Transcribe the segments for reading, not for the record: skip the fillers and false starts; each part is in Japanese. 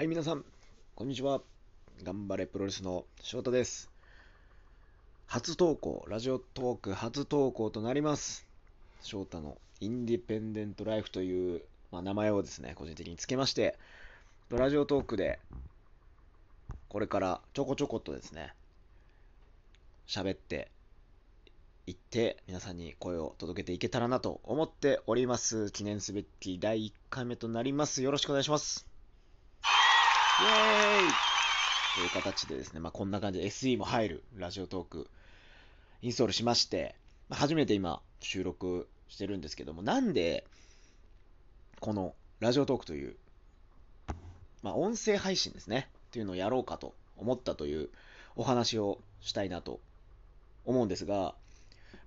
はい、皆さん、こんにちは。頑張れプロレスの翔太です。初投稿、ラジオトーク初投稿となります。翔太のインディペンデントライフという、名前をですね、個人的につけまして、ラジオトークで、これからちょこちょこっとですね、喋っていって、皆さんに声を届けていけたらなと思っております。記念すべき第1回目となります。よろしくお願いします。イエーイという形でですね、こんな感じで SE も入るラジオトークインストールしまして、初めて今収録してるんですけども、なんでこのラジオトークという、音声配信ですね、っていうのをやろうかと思ったというお話をしたいなと思うんですが、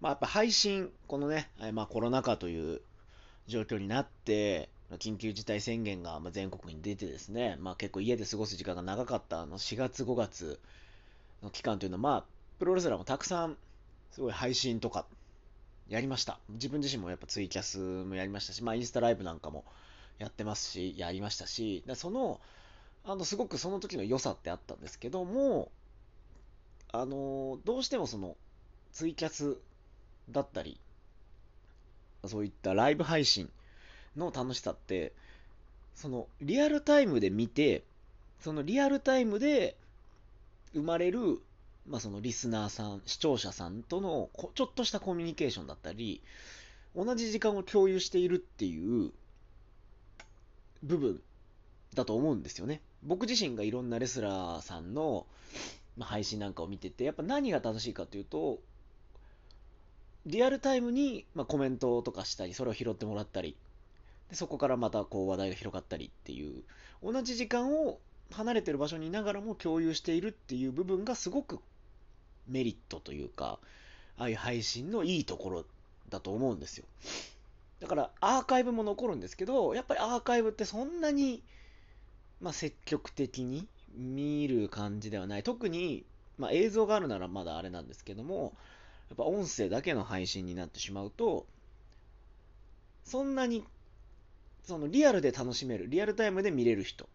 やっぱ配信、このね、コロナ禍という状況になって、緊急事態宣言が全国に出てですね、結構家で過ごす時間が長かった4月5月の期間というのは、プロレスラーもたくさんすごい配信とかやりました。自分自身もやっぱツイキャスもやりましたし、インスタライブなんかもやりましたし、すごくその時の良さってあったんですけども、どうしてもそのツイキャスだったり、そういったライブ配信の楽しさって、そのリアルタイムで見て、そのリアルタイムで生まれる、そのリスナーさん、視聴者さんとのちょっとしたコミュニケーションだったり、同じ時間を共有しているっていう部分だと思うんですよね。僕自身がいろんなレスラーさんの配信なんかを見てて、やっぱ何が楽しいかというと、リアルタイムにコメントとかしたり、それを拾ってもらったり、そこからまた話題が広がったりっていう、同じ時間を離れてる場所にいながらも共有しているっていう部分がすごくメリットというか、ああいう配信のいいところだと思うんですよ。だからアーカイブも残るんですけど、やっぱりアーカイブってそんなに、積極的に見る感じではない。特に、映像があるならまだあれなんですけども、やっぱ音声だけの配信になってしまうと、そんなにそのリアルで楽しめる、リアルタイムで見れる人、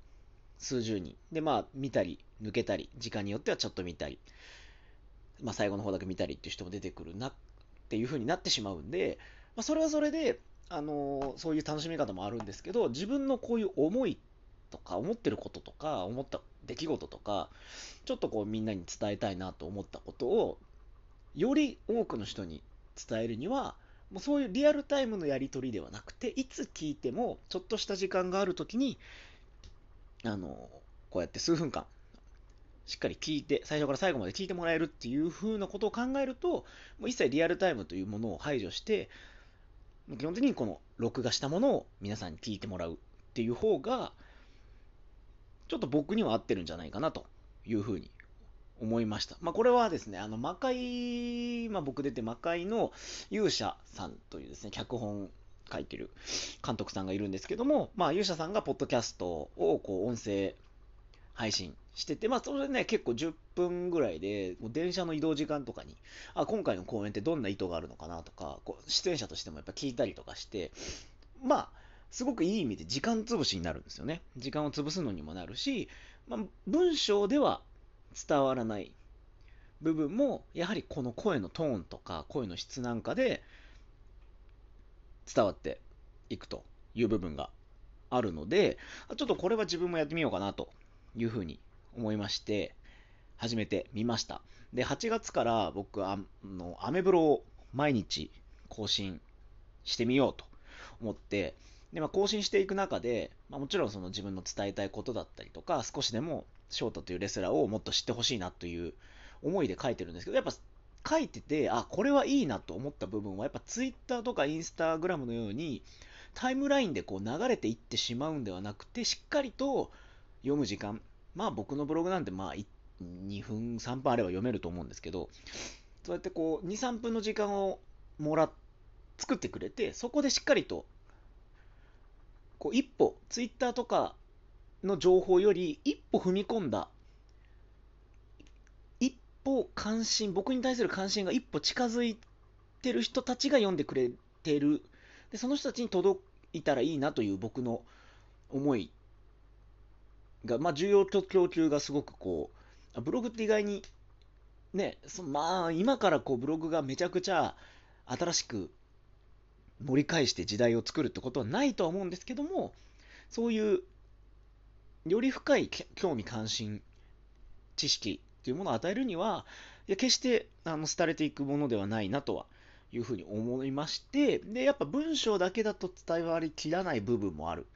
数十人。で、見たり、抜けたり、時間によってはちょっと見たり、最後の方だけ見たりっていう人も出てくるなっていう風になってしまうんで、それはそれで、そういう楽しみ方もあるんですけど、自分のこういう思いとか、思ってることとか、思った出来事とか、ちょっとみんなに伝えたいなと思ったことを、より多くの人に伝えるには、もうそういうリアルタイムのやり取りではなくて、いつ聞いてもちょっとした時間があるときに、こうやって数分間しっかり聞いて、最初から最後まで聞いてもらえるっていう風なことを考えると、もう一切リアルタイムというものを排除して、基本的にこの録画したものを皆さんに聞いてもらうっていう方がちょっと僕には合ってるんじゃないかなという風に思いました。これはですね、魔界、僕出て魔界の勇者さんというですね、脚本書いてる監督さんがいるんですけども、勇者さんがポッドキャストを音声配信してて、それでね、結構10分ぐらいで、電車の移動時間とかに、今回の公演ってどんな意図があるのかなとか、出演者としてもやっぱ聞いたりとかして、すごくいい意味で時間潰しになるんですよね。時間を潰すのにもなるし、文章では伝わらない部分もやはりこの声のトーンとか声の質なんかで伝わっていくという部分があるので、ちょっとこれは自分もやってみようかなというふうに思いまして始めてみました。で、8月から僕アメブロを毎日更新してみようと思って、で、更新していく中で、もちろんその自分の伝えたいことだったりとか、少しでも翔太というレスラーをもっと知ってほしいなという思いで書いてるんですけど、やっぱ書いてて、これはいいなと思った部分は、やっぱツイッターとかインスタグラムのように、タイムラインで流れていってしまうんではなくて、しっかりと読む時間、僕のブログなんて2分、3分あれば読めると思うんですけど、そうやって2、3分の時間を作ってくれて、そこでしっかりと一歩、ツイッターとかの情報より一歩踏み込んだ、一歩関心、僕に対する関心が一歩近づいてる人たちが読んでくれてる。で、その人たちに届いたらいいなという僕の思いが、まあ、需要と供給がすごくこう、ブログって意外に、ね、まあ、今からこうブログがめちゃくちゃ新しく盛り返して時代を作るってことはないとは思うんですけども、そういうより深い興味関心、知識っていうものを与えるには、いや決して廃れていくものではないなとはいうふうに思いまして、で、やっぱ文章だけだと伝わりきらない部分もある。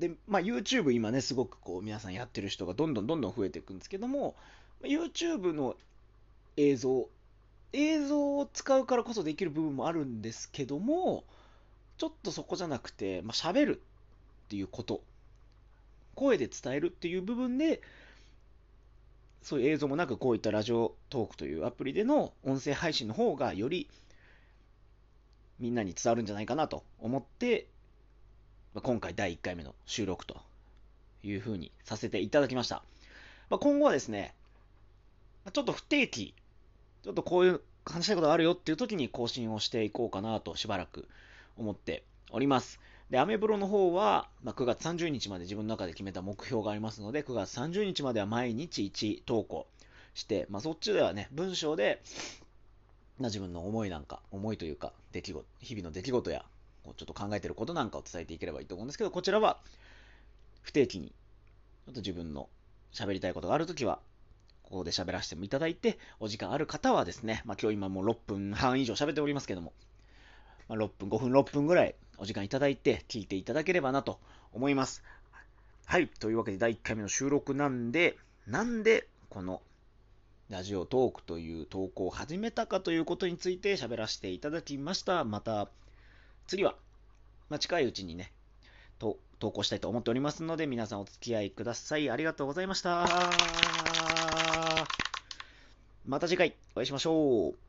で、まあ、YouTube 今ね、すごくこう皆さんやってる人がどんどん増えていくんですけども、YouTube の映像を使うからこそできる部分もあるんですけども、ちょっとそこじゃなくて、まあ、喋るっていうこと、声で伝えるっていう部分で、そういう映像もなくこういったラジオトークというアプリでの音声配信の方がよりみんなに伝わるんじゃないかなと思って、今回第1回目の収録というふうにさせていただきました。今後はですね、ちょっと不定期、ちょっとこういう話したことがあるよっていう時に更新をしていこうかなとしばらく思っております。で、アメブロの方は9月30日まで自分の中で決めた目標がありますので、9月30日までは毎日1投稿して、そっちではね、文章で自分の思いというか、日々の出来事や、ちょっと考えていることなんかを伝えていければいいと思うんですけど、こちらは不定期に、ちょっと自分の喋りたいことがあるときは、ここで喋らせていただいて、お時間ある方はですね、今日今もう6分半以上喋っておりますけども、5分6分ぐらいお時間いただいて聞いていただければなと思います。はい、というわけで第1回目の収録なんでこのラジオトークという投稿を始めたかということについて喋らせていただきました。また次は、近いうちにね、投稿したいと思っておりますので、皆さんお付き合いください。ありがとうございました。また次回お会いしましょう。